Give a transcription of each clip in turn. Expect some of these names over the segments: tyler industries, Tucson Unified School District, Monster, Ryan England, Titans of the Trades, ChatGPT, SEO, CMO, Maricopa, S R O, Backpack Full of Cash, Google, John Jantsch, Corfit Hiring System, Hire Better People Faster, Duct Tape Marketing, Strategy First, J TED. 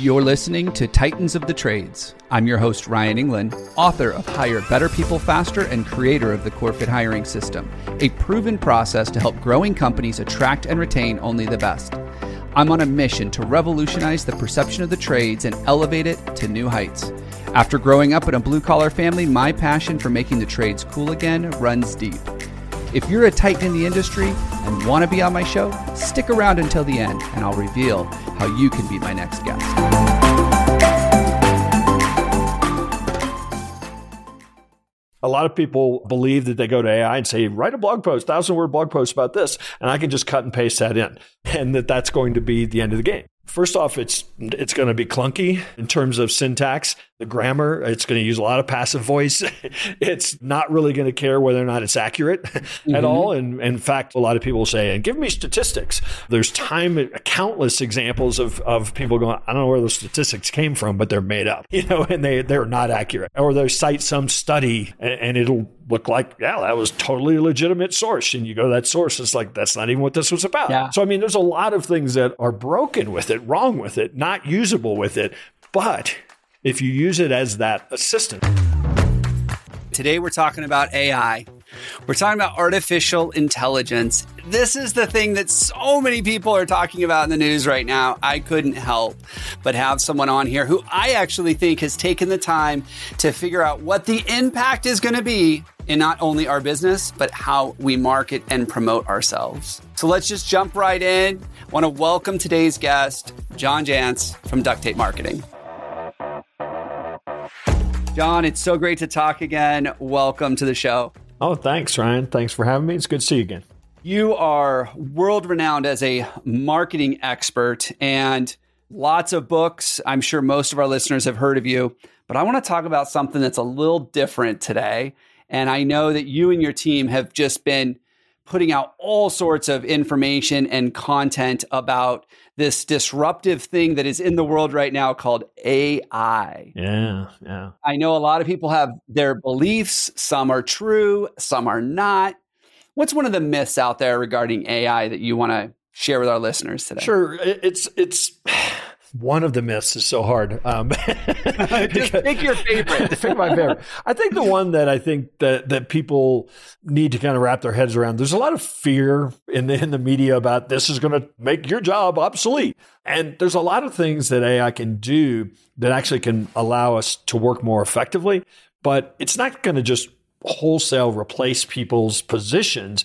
You're listening to Titans of the Trades. I'm your host, Ryan England, author of Hire Better People Faster and creator of the Corfit Hiring System, a proven process to help growing companies attract and retain only the best. I'm on a mission to revolutionize the perception of the trades and elevate it to new heights. After growing up in a blue-collar family, my passion for making the trades cool again runs deep. If you're a titan in the industry and want to be on my show, stick around until the end and I'll reveal how you can be my next guest. A lot of people believe that they go to AI and say, write a blog post, 1,000-word blog post about this, and I can just cut and paste that in, and that's going to be the end of the game. First off, it's going to be clunky in terms of syntax, the grammar. It's going to use a lot of passive voice. It's not really going to care whether or not it's accurate at all. And in fact, a lot of people say, and give me statistics. There's countless examples of people going, I don't know where those statistics came from, but they're made up, and they're not accurate. Or they cite some study and it'll look like, yeah, that was totally a legitimate source. And you go to that source, it's like, that's not even what this was about. Yeah. So, there's a lot of things that are broken with it, wrong with it, not usable with it, but if you use it as that assistant. Today we're talking about AI. We're talking about artificial intelligence. This is the thing that so many people are talking about in the news right now. I couldn't help but have someone on here who I actually think has taken the time to figure out what the impact is going to be in not only our business, but how we market and promote ourselves. So let's just jump right in. I want to welcome today's guest, John Jantsch from Duct Tape Marketing. John, it's so great to talk again. Welcome to the show. Oh, thanks, Ryan. Thanks for having me. It's good to see you again. You are world-renowned as a marketing expert and lots of books. I'm sure most of our listeners have heard of you, but I want to talk about something that's a little different today. And I know that you and your team have just been putting out all sorts of information and content about this disruptive thing that is in the world right now called AI. Yeah. I know a lot of people have their beliefs. Some are true, some are not. What's one of the myths out there regarding AI that you want to share with our listeners today? Sure. It's one of the myths is so hard. Just pick your favorite. Pick my favorite. I think the one that I think that people need to kind of wrap their heads around. There's a lot of fear in the media about this is going to make your job obsolete. And there's a lot of things that AI can do that actually can allow us to work more effectively. But it's not going to just wholesale replace people's positions.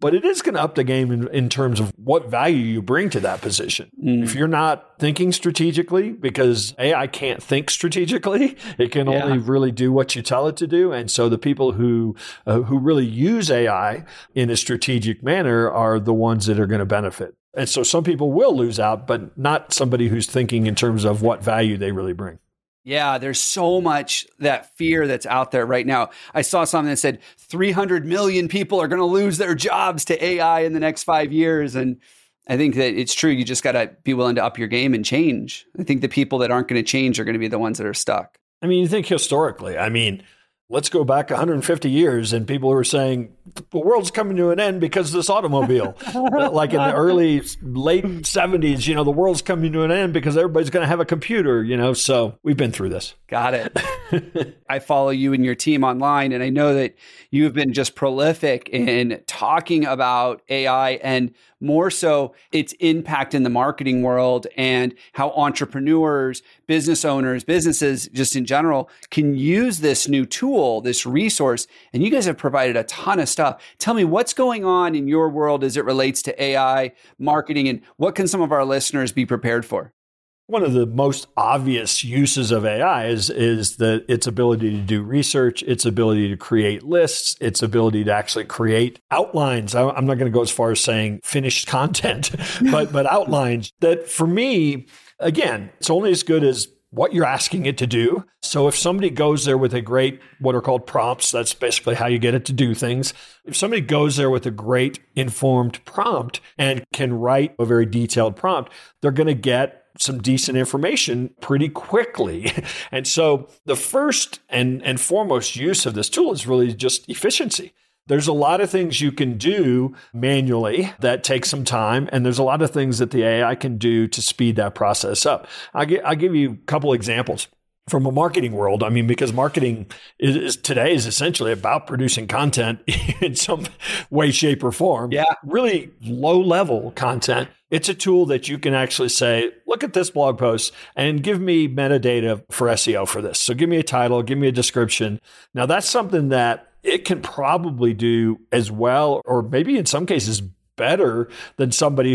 But it is going to up the game in terms of what value you bring to that position. Mm. If you're not thinking strategically, because AI can't think strategically, it can only really do what you tell it to do. And so the people who really use AI in a strategic manner are the ones that are going to benefit. And so some people will lose out, but not somebody who's thinking in terms of what value they really bring. Yeah, there's so much that fear that's out there right now. I saw something that said 300 million people are going to lose their jobs to AI in the next 5 years. And I think that it's true. You just got to be willing to up your game and change. I think the people that aren't going to change are going to be the ones that are stuck. You think historically, let's go back 150 years and people were saying, the world's coming to an end because of this automobile. Like in the late 70s, the world's coming to an end because everybody's going to have a computer, So we've been through this. Got it. I follow you and your team online, and I know that you've been just prolific in talking about AI and more so its impact in the marketing world and how entrepreneurs, business owners, businesses just in general can use this new tool, this resource, and you guys have provided a ton of stuff. Tell me what's going on in your world as it relates to AI marketing, and what can some of our listeners be prepared for? One of the most obvious uses of AI is that its ability to do research, its ability to create lists, its ability to actually create outlines. I'm not going to go as far as saying finished content, but outlines that for me, again, it's only as good as what you're asking it to do. So if somebody goes there with a great, what are called prompts, that's basically how you get it to do things. If somebody goes there with a great informed prompt and can write a very detailed prompt, they're going to get some decent information pretty quickly. And so the first and foremost use of this tool is really just efficiency. There's a lot of things you can do manually that take some time, and there's a lot of things that the AI can do to speed that process up. I'll give you a couple examples from a marketing world. I mean, because marketing is today essentially about producing content in some way, shape, or form. Yeah. Really low-level content. It's a tool that you can actually say, look at this blog post and give me metadata for SEO for this. So give me a title, give me a description. Now, that's something that it can probably do as well, or maybe in some cases better than somebody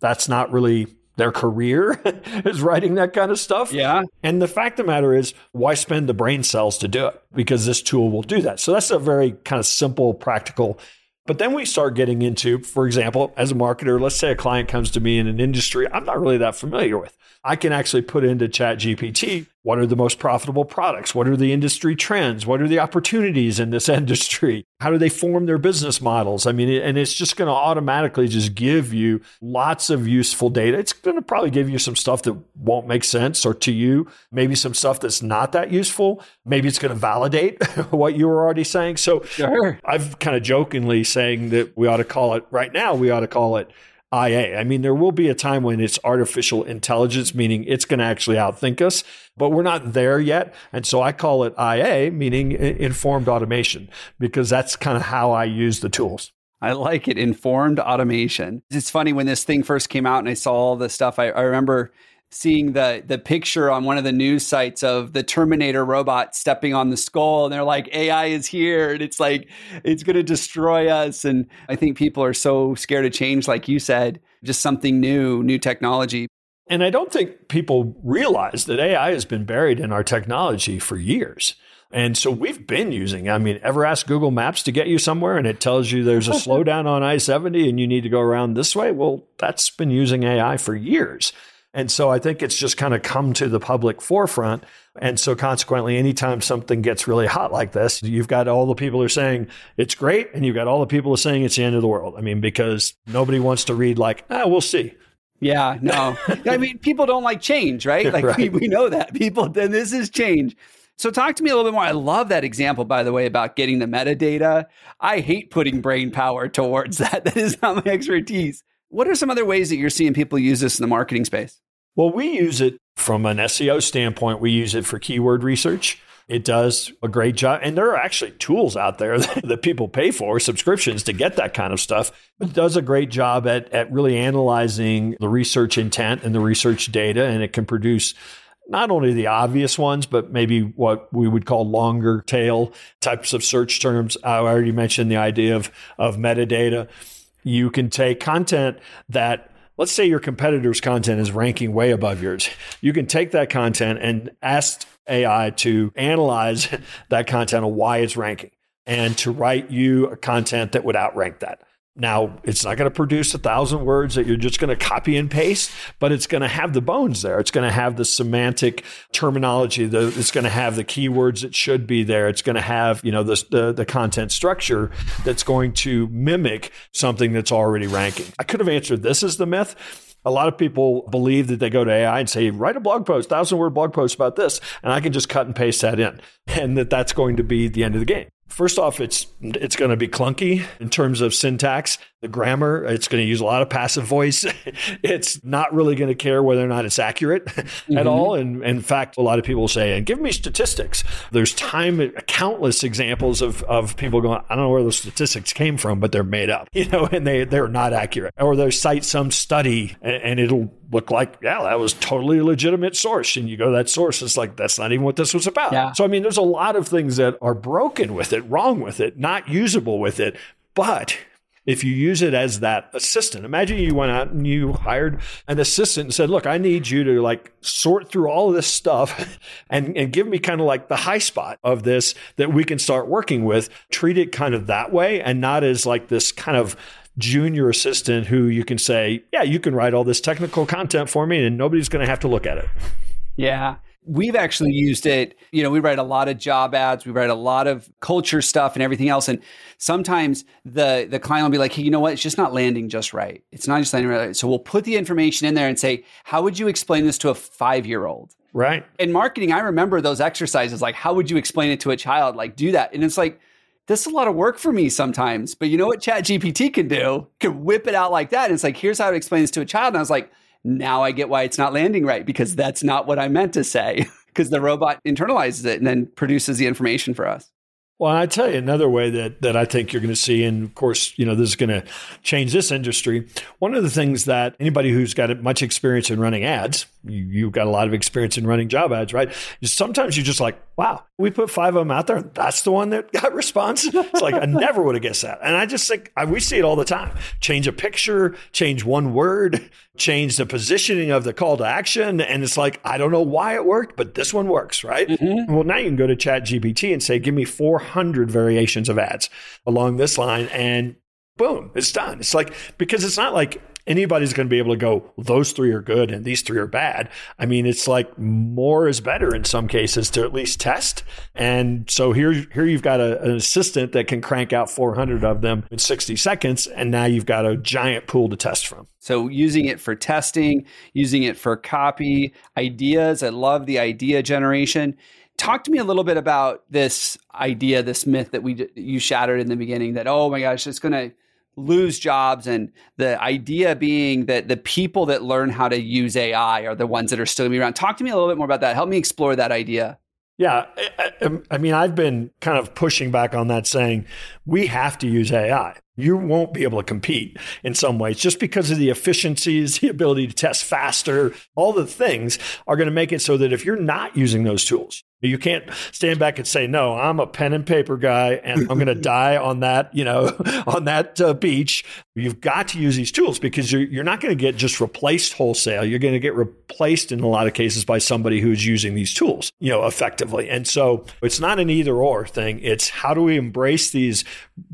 that's not really their career is writing that kind of stuff. Yeah. And the fact of the matter is, why spend the brain cells to do it? Because this tool will do that. So that's a very kind of simple, practical. But then we start getting into, for example, as a marketer, let's say a client comes to me in an industry I'm not really that familiar with. I can actually put into ChatGPT, what are the most profitable products? What are the industry trends? What are the opportunities in this industry? How do they form their business models? I mean, and it's just going to automatically just give you lots of useful data. It's going to probably give you some stuff that won't make sense or to you, maybe some stuff that's not that useful. Maybe it's going to validate what you were already saying. So sure. I've kind of jokingly saying that we ought to call it IA. I mean, there will be a time when it's artificial intelligence, meaning it's going to actually outthink us, but we're not there yet. And so I call it IA, meaning informed automation, because that's kind of how I use the tools. I like it. Informed automation. It's funny when this thing first came out and I saw all the stuff, I remember seeing the picture on one of the news sites of the Terminator robot stepping on the skull. And they're like, AI is here. And it's like, it's going to destroy us. And I think people are so scared of change, like you said, just something new technology. And I don't think people realize that AI has been buried in our technology for years. And so we've been using, ever ask Google Maps to get you somewhere and it tells you there's a slowdown on I-70 and you need to go around this way? Well, that's been using AI for years. And so I think it's just kind of come to the public forefront. And so consequently, anytime something gets really hot like this, you've got all the people who are saying it's great. And you've got all the people who are saying it's the end of the world. I mean, because nobody wants to read like, we'll see. Yeah, no. I mean, people don't like change, right? Like right. We know that. People, then this is change. So talk to me a little bit more. I love that example, by the way, about getting the metadata. I hate putting brain power towards that. That is not my expertise. What are some other ways that you're seeing people use this in the marketing space? Well, we use it from an SEO standpoint. We use it for keyword research. It does a great job. And there are actually tools out there that people pay for, subscriptions to get that kind of stuff. It does a great job at really analyzing the research intent and the research data. And it can produce not only the obvious ones, but maybe what we would call longer tail types of search terms. I already mentioned the idea of metadata. You can take content that, let's say your competitor's content is ranking way above yours. You can take that content and ask AI to analyze that content on why it's ranking and to write you a content that would outrank that. Now, it's not going to produce 1,000 words that you're just going to copy and paste, but it's going to have the bones there. It's going to have the semantic terminology. It's going to have the keywords that should be there. It's going to have, the content structure that's going to mimic something that's already ranking. I could have answered this as the myth. A lot of people believe that they go to AI and say, write a blog post, 1,000-word blog post about this, and I can just cut and paste that in, and that's going to be the end of the game. First off, it's going to be clunky in terms of syntax, the grammar. It's going to use a lot of passive voice. It's not really going to care whether or not it's accurate at all. And in fact, a lot of people say, and give me statistics. There's countless examples of people going, I don't know where those statistics came from, but they're made up, and they're not accurate. Or they cite some study and it'll look like, that was totally a legitimate source. And you go to that source, it's like, that's not even what this was about. Yeah. So, there's a lot of things that are broken with it, wrong with it, not usable with it. But if you use it as that assistant, imagine you went out and you hired an assistant and said, look, I need you to sort through all of this stuff and give me kind of the high spot of this that we can start working with. Treat it kind of that way and not as this kind of junior assistant who you can say, yeah, you can write all this technical content for me and nobody's going to have to look at it. Yeah. We've actually used it. We write a lot of job ads. We write a lot of culture stuff and everything else. And sometimes the client will be like, hey, you know what? It's just not landing just right. It's not just landing right. So we'll put the information in there and say, how would you explain this to a 5-year-old? Right. In marketing, I remember those exercises, how would you explain it to a child? Do that. And it's like, this is a lot of work for me sometimes, but you know what ChatGPT can do? Can whip it out like that. And it's like, here's how to explain this to a child. And I was like, now I get why it's not landing right, because that's not what I meant to say, because the robot internalizes it and then produces the information for us. Well, I tell you another way that I think you're going to see, and of course, you know, this is going to change this industry. One of the things that anybody who's got much experience in running ads, you've got a lot of experience in running job ads, right? Sometimes you're just like, wow, we put 5 of them out there. That's the one that got response. It's like, I never would have guessed that. And I just think we see it all the time. Change a picture, change one word, change the positioning of the call to action. And it's like, I don't know why it worked, but this one works, right? Mm-hmm. Well, now you can go to ChatGPT and say, give me 400 variations of ads along this line, and boom, it's done. It's like, because it's not like anybody's going to be able to go, those 3 are good and these 3 are bad. I mean, it's like more is better in some cases to at least test. And so here you've got an assistant that can crank out 400 of them in 60 seconds. And now you've got a giant pool to test from. So using it for testing, using it for copy, ideas. I love the idea generation. Talk to me a little bit about this idea, this myth that you shattered in the beginning that, oh my gosh, it's going to lose jobs. And the idea being that the people that learn how to use AI are the ones that are still going to be around. Talk to me a little bit more about that. Help me explore that idea. Yeah. I mean, I've been kind of pushing back on that, saying we have to use AI. You won't be able to compete in some ways just because of the efficiencies, the ability to test faster, all the things are going to make it so that if you're not using those tools, you can't stand back and say, no, I'm a pen and paper guy and I'm going to die on that, you know, on that beach. You've got to use these tools because you're not going to get just replaced wholesale. You're going to get replaced in a lot of cases by somebody who's using these tools, you know, effectively. And so it's not an either or thing. It's how do we embrace these,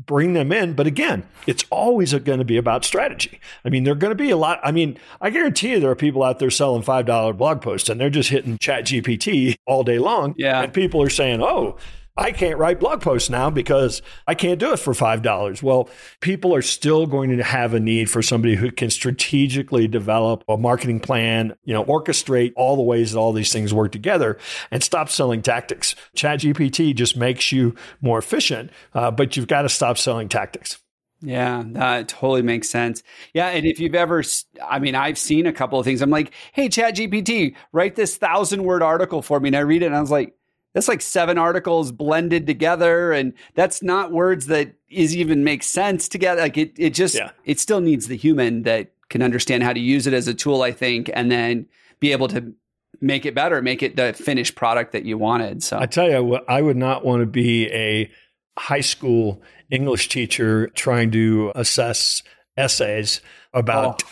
bring them in. But again, it's always going to be about strategy. I mean, there are going to be a lot. I mean, I guarantee you there are people out there selling $5 blog posts and they're just hitting ChatGPT all day long. Yeah. And people are saying, oh, I can't write blog posts now because I can't do it for $5. Well, people are still going to have a need for somebody who can strategically develop a marketing plan, you know, orchestrate all the ways that all these things work together and stop selling tactics. ChatGPT just makes you more efficient, but you've got to stop selling tactics. Yeah, that totally makes sense. Yeah. And if you've ever, I mean, I've seen a couple of things. I'm like, hey, ChatGPT, write this 1,000-word article for me. And I read it and I was like, that's like 7 articles blended together. And that's not words that is even make sense together. Like it just, It still needs the human that can understand how to use it as a tool, I think, and then be able to make it better, make it the finished product that you wanted. So I tell you, I would not want to be a high school English teacher trying to assess essays about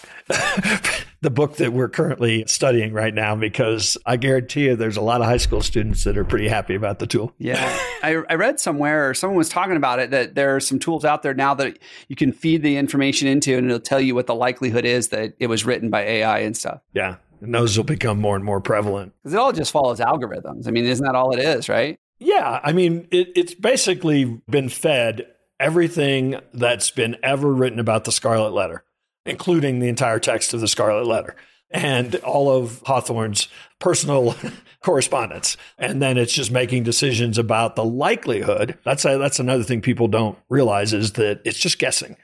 the book that we're currently studying right now, because I guarantee you there's a lot of high school students that are pretty happy about the tool. Yeah. I read somewhere, or someone was talking about it, that there are some tools out there now that you can feed the information into and it'll tell you what the likelihood is that it was written by AI and stuff. Yeah. And those will become more and more prevalent. Because it all just follows algorithms. I mean, isn't that all it is, right? Yeah. I mean, it's basically been fed everything that's been ever written about the Scarlet Letter, including the entire text of the Scarlet Letter and all of Hawthorne's personal correspondence. And then it's just making decisions about the likelihood. That's another thing people don't realize, is that it's just guessing.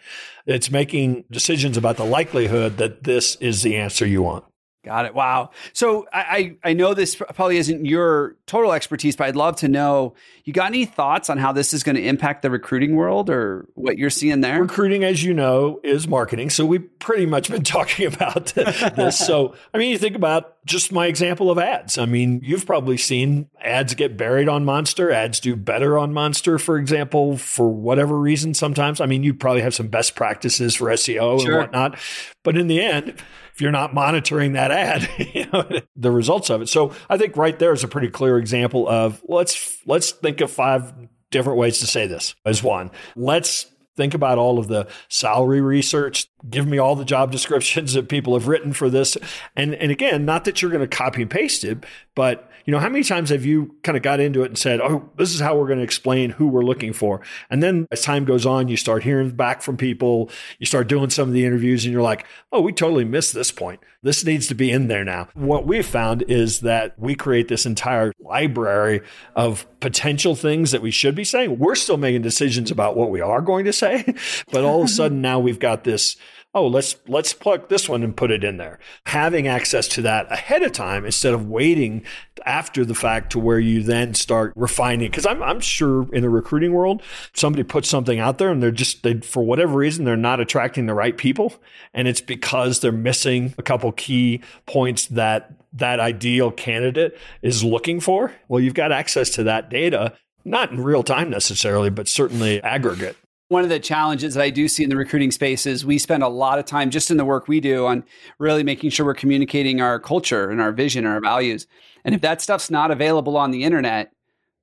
It's making decisions about the likelihood that this is the answer you want. Got it. Wow. So I know this probably isn't your total expertise, but I'd love to know, you got any thoughts on how this is going to impact the recruiting world or what you're seeing there? Recruiting, as you know, is marketing. So we've pretty much been talking about this. So, I mean, you think about just my example of ads. I mean, you've probably seen ads get buried on Monster. Ads do better on Monster, for example, for whatever reason sometimes. I mean, you probably have some best practices for SEO and whatnot. But in the end, if you're not monitoring that ad, you know, the results of it. So I think right there is a pretty clear example of let's think of 5 different ways to say this as one. Let's think about all of the salary research. Give me all the job descriptions that people have written for this. And again, not that you're going to copy and paste it, But, you know, how many times have you kind of got into it and said, oh, this is how we're going to explain who we're looking for? And then as time goes on, you start hearing back from people, you start doing some of the interviews and you're like, oh, we totally missed this point. This needs to be in there now. What we've found is that we create this entire library of potential things that we should be saying. We're still making decisions about what we are going to say, but all of a sudden now we've got this, oh, let's plug this one and put it in there. Having access to that ahead of time instead of waiting after the fact to where you then start refining. Because I'm sure in the recruiting world, somebody puts something out there and they for whatever reason, they're not attracting the right people. And it's because they're missing a couple key points that ideal candidate is looking for. Well, you've got access to that data, not in real time necessarily, but certainly aggregate. One of the challenges that I do see in the recruiting space is we spend a lot of time just in the work we do on really making sure we're communicating our culture and our vision and our values. And if that stuff's not available on the internet,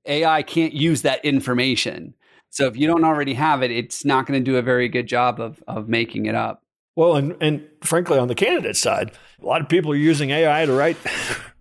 AI can't use that information. So if you don't already have it, it's not going to do a very good job of making it up. Well, and frankly, on the candidate side, a lot of people are using AI to write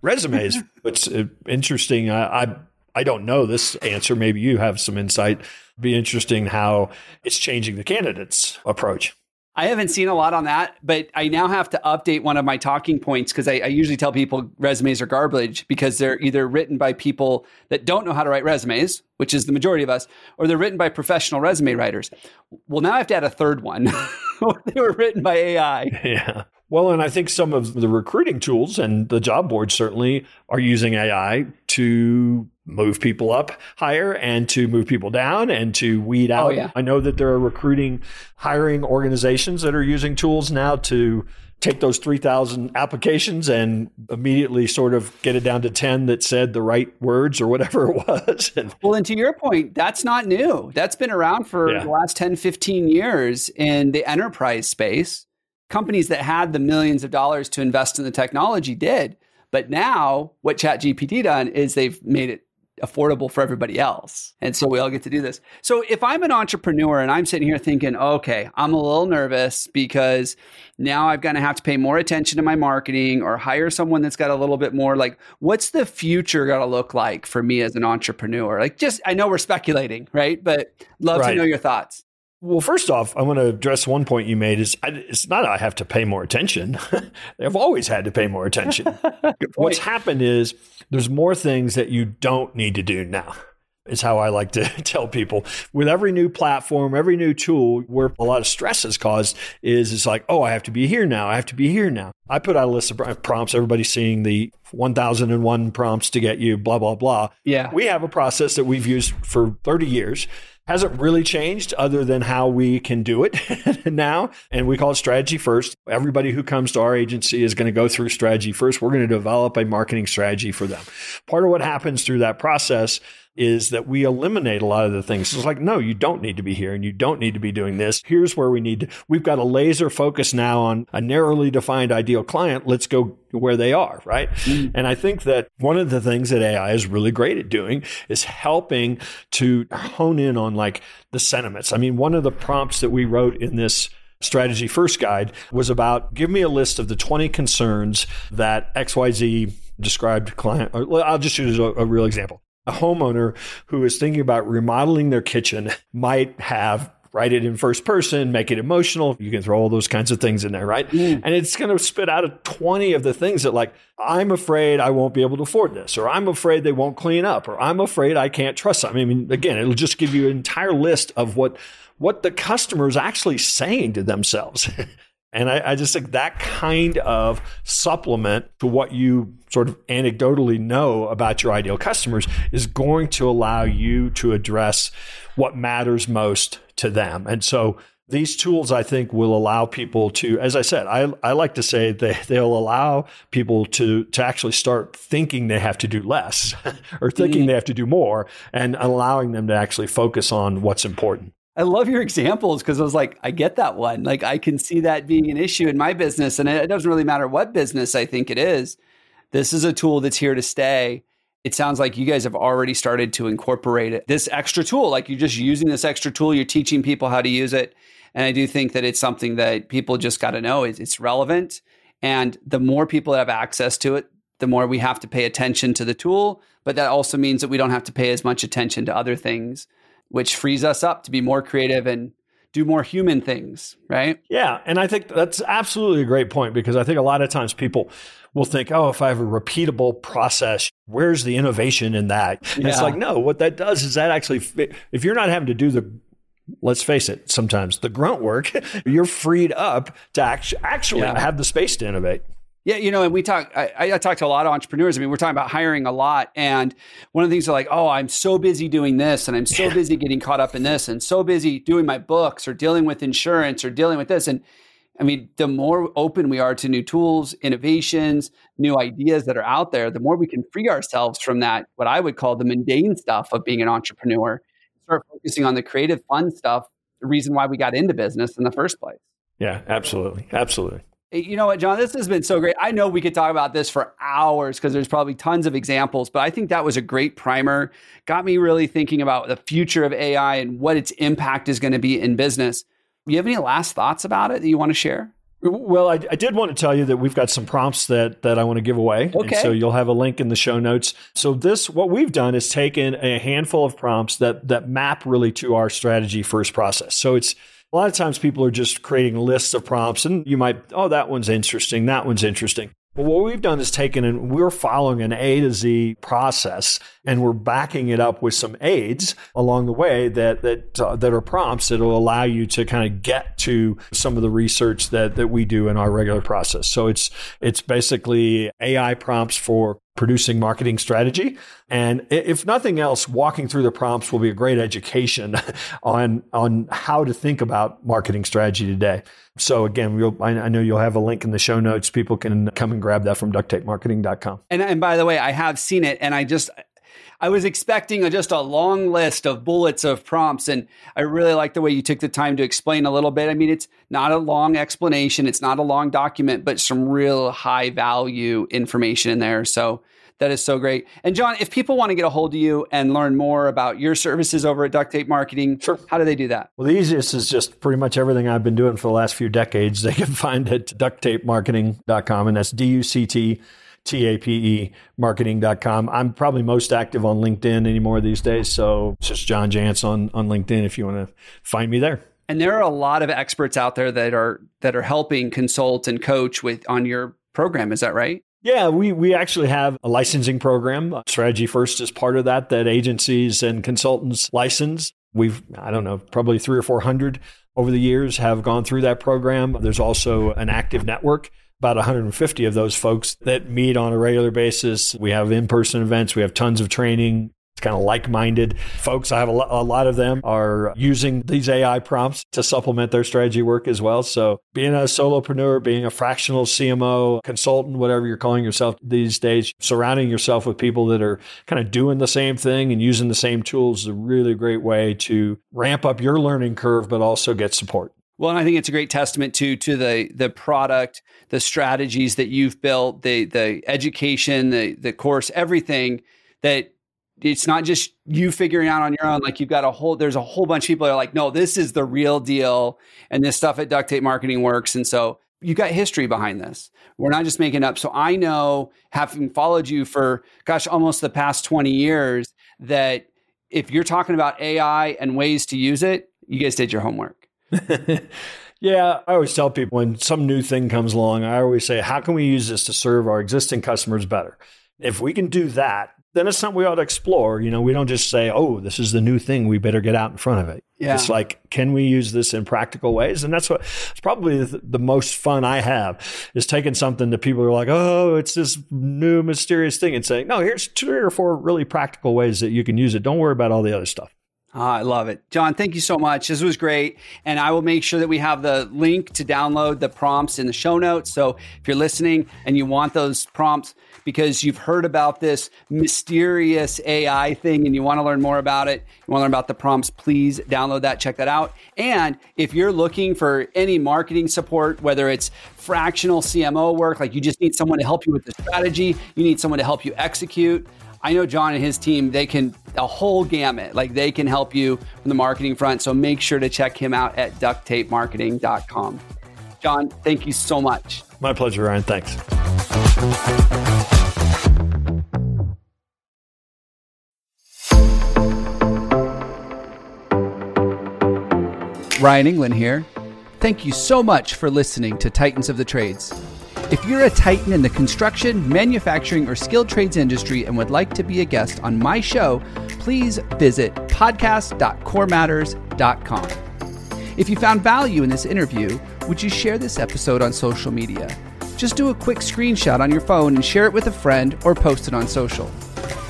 resumes. It's interesting. I don't know this answer. Maybe you have some insight. Be interesting how it's changing the candidates' approach. I haven't seen a lot on that, but I now have to update one of my talking points because I usually tell people resumes are garbage because they're either written by people that don't know how to write resumes, which is the majority of us, or they're written by professional resume writers. Well, now I have to add a third one. They were written by AI. Yeah. Well, and I think some of the recruiting tools and the job boards certainly are using AI to move people up higher and to move people down and to weed out. Oh, yeah. I know that there are recruiting, hiring organizations that are using tools now to take those 3,000 applications and immediately sort of get it down to 10 that said the right words or whatever it was. Well, and to your point, that's not new. That's been around for the last 10, 15 years in the enterprise space. Companies that had the millions of dollars to invest in the technology did. But now what ChatGPT done is they've made it affordable for everybody else. And so we all get to do this. So if I'm an entrepreneur and I'm sitting here thinking, okay, I'm a little nervous because now I'm going to have to pay more attention to my marketing or hire someone that's got a little bit more, like, what's the future going to look like for me as an entrepreneur? Like, just, I know we're speculating, right? But love to know your thoughts. Well, first off, I want to address one point you made is it's not I have to pay more attention. I've always had to pay more attention. What's happened is there's more things that you don't need to do now is how I like to tell people. With every new platform, every new tool, where a lot of stress is caused is it's like, oh, I have to be here now. I have to be here now. I put out a list of prompts. Everybody's seeing the 1001 prompts to get you, blah, blah, blah. Yeah. We have a process that we've used for 30 years. Hasn't really changed other than how we can do it now. And we call it Strategy First. Everybody who comes to our agency is going to go through Strategy First. We're going to develop a marketing strategy for them. Part of what happens through that process is that we eliminate a lot of the things. So it's like, no, you don't need to be here and you don't need to be doing this. Here's where we need to, we've got a laser focus now on a narrowly defined ideal client. Let's go where they are, right? Mm. And I think that one of the things that AI is really great at doing is helping to hone in on like the sentiments. I mean, one of the prompts that we wrote in this Strategy First guide was about, give me a list of the 20 concerns that XYZ described client, or I'll just use a real example. A homeowner who is thinking about remodeling their kitchen might have, write it in first person, make it emotional. You can throw all those kinds of things in there, right? Mm. And it's going to spit out 20 of the things that like, I'm afraid I won't be able to afford this, or I'm afraid they won't clean up, or I'm afraid I can't trust them. I mean, again, it'll just give you an entire list of what the customer is actually saying to themselves. And I just think that kind of supplement to what you sort of anecdotally know about your ideal customers is going to allow you to address what matters most to them. And so these tools, I think, will allow people to, as I said, I like to say they'll allow people to actually start thinking they have to do less or thinking they have to do more and allowing them to actually focus on what's important. I love your examples because I was like, I get that one. Like, I can see that being an issue in my business. And it doesn't really matter what business I think it is. This is a tool that's here to stay. It sounds like you guys have already started to incorporate it. This extra tool, like you're just using this extra tool, you're teaching people how to use it. And I do think that it's something that people just got to know. It's relevant. And the more people that have access to it, the more we have to pay attention to the tool. But that also means that we don't have to pay as much attention to other things, which frees us up to be more creative and do more human things, right? Yeah. And I think that's absolutely a great point, because I think a lot of times people will think, oh, if I have a repeatable process, where's the innovation in that? And it's like, no, what that does is that actually, if you're not having to do the, let's face it, sometimes the grunt work, you're freed up to actually have the space to innovate. Yeah, you know, and we talk, I talk to a lot of entrepreneurs. I mean, we're talking about hiring a lot. And one of the things they're like, oh, I'm so busy doing this, and I'm so busy getting caught up in this, and so busy doing my books or dealing with insurance or dealing with this. And I mean, the more open we are to new tools, innovations, new ideas that are out there, the more we can free ourselves from that, what I would call the mundane stuff of being an entrepreneur, start focusing on the creative, fun stuff, the reason why we got into business in the first place. Yeah, absolutely. Absolutely. You know what, John, this has been so great. I know we could talk about this for hours because there's probably tons of examples, but I think that was a great primer. Got me really thinking about the future of AI and what its impact is going to be in business. Do you have any last thoughts about it that you want to share? Well, I did want to tell you that we've got some prompts that I want to give away. Okay. And so you'll have a link in the show notes. So what we've done is taken a handful of prompts that map really to our strategy first process. So it's a lot of times people are just creating lists of prompts, and you might, oh, that one's interesting, that one's interesting. But what we've done is taken and we're following an A to Z process, and we're backing it up with some aids along the way that are prompts that will allow you to kind of get to some of the research that we do in our regular process. So it's basically AI prompts for producing marketing strategy. And if nothing else, walking through the prompts will be a great education on how to think about marketing strategy today. So again, I know you'll have a link in the show notes. People can come and grab that from ducttapemarketing.com. And by the way, I have seen it, and I was expecting just a long list of bullets of prompts. And I really like the way you took the time to explain a little bit. I mean, it's not a long explanation. It's not a long document, but some real high value information in there. So that is so great. And John, if people want to get a hold of you and learn more about your services over at Duct Tape Marketing, sure, how do they do that? Well, the easiest is just pretty much everything I've been doing for the last few decades. They can find it at ducttapemarketing.com, and that's DUCTTAPE marketing.com. I'm probably most active on LinkedIn anymore these days. So it's just John Jantsch on LinkedIn if you want to find me there. And there are a lot of experts out there that are helping consult and coach on your program. Is that right? Yeah, we actually have a licensing program. Strategy First is part of that agencies and consultants license. We've, I don't know, probably 300 or 400 over the years have gone through that program. There's also an active network, about 150 of those folks that meet on a regular basis. We have in-person events. We have tons of training. It's kind of like-minded folks. I have a lot of them are using these AI prompts to supplement their strategy work as well. So being a solopreneur, being a fractional CMO, consultant, whatever you're calling yourself these days, surrounding yourself with people that are kind of doing the same thing and using the same tools is a really great way to ramp up your learning curve, but also get support. Well, and I think it's a great testament to the product, the strategies that you've built, the education, the course, everything, that it's not just you figuring out on your own. Like there's a whole bunch of people that are like, no, this is the real deal. And this stuff at Duct Tape Marketing works. And so you got history behind this. We're not just making up. So I know, having followed you for, gosh, almost the past 20 years, that if you're talking about AI and ways to use it, you guys did your homework. Yeah, I always tell people when some new thing comes along, I always say, how can we use this to serve our existing customers better? If we can do that, then it's something we ought to explore. You know, we don't just say, oh, this is the new thing, we better get out in front of it. Yeah. It's like, can we use this in practical ways? And that's what it's probably the most fun I have, is taking something that people are like, oh, it's this new mysterious thing, and saying, no, here's 3 or 4 really practical ways that you can use it. Don't worry about all the other stuff. I love it. John, thank you so much. This was great. And I will make sure that we have the link to download the prompts in the show notes. So if you're listening and you want those prompts because you've heard about this mysterious AI thing and you want to learn more about it, you want to learn about the prompts, please download that, check that out. And if you're looking for any marketing support, whether it's fractional CMO work, like you just need someone to help you with the strategy, you need someone to help you execute, I know John and his team, they can, a whole gamut, like they can help you from the marketing front. So make sure to check him out at ducttapemarketing.com. John, thank you so much. My pleasure, Ryan. Thanks. Ryan England here. Thank you so much for listening to Titans of the Trades. If you're a titan in the construction, manufacturing, or skilled trades industry and would like to be a guest on my show, please visit podcast.corematters.com. If you found value in this interview, would you share this episode on social media? Just do a quick screenshot on your phone and share it with a friend or post it on social.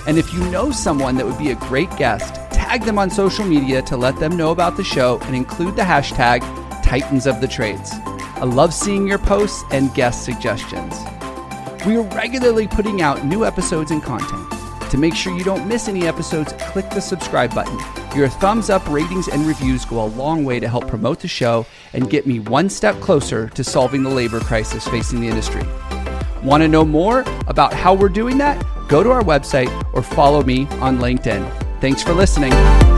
And if you know someone that would be a great guest, tag them on social media to let them know about the show and include the hashtag Titans of the Trades. I love seeing your posts and guest suggestions. We are regularly putting out new episodes and content. To make sure you don't miss any episodes, click the subscribe button. Your thumbs up, ratings, and reviews go a long way to help promote the show and get me one step closer to solving the labor crisis facing the industry. Want to know more about how we're doing that? Go to our website or follow me on LinkedIn. Thanks for listening.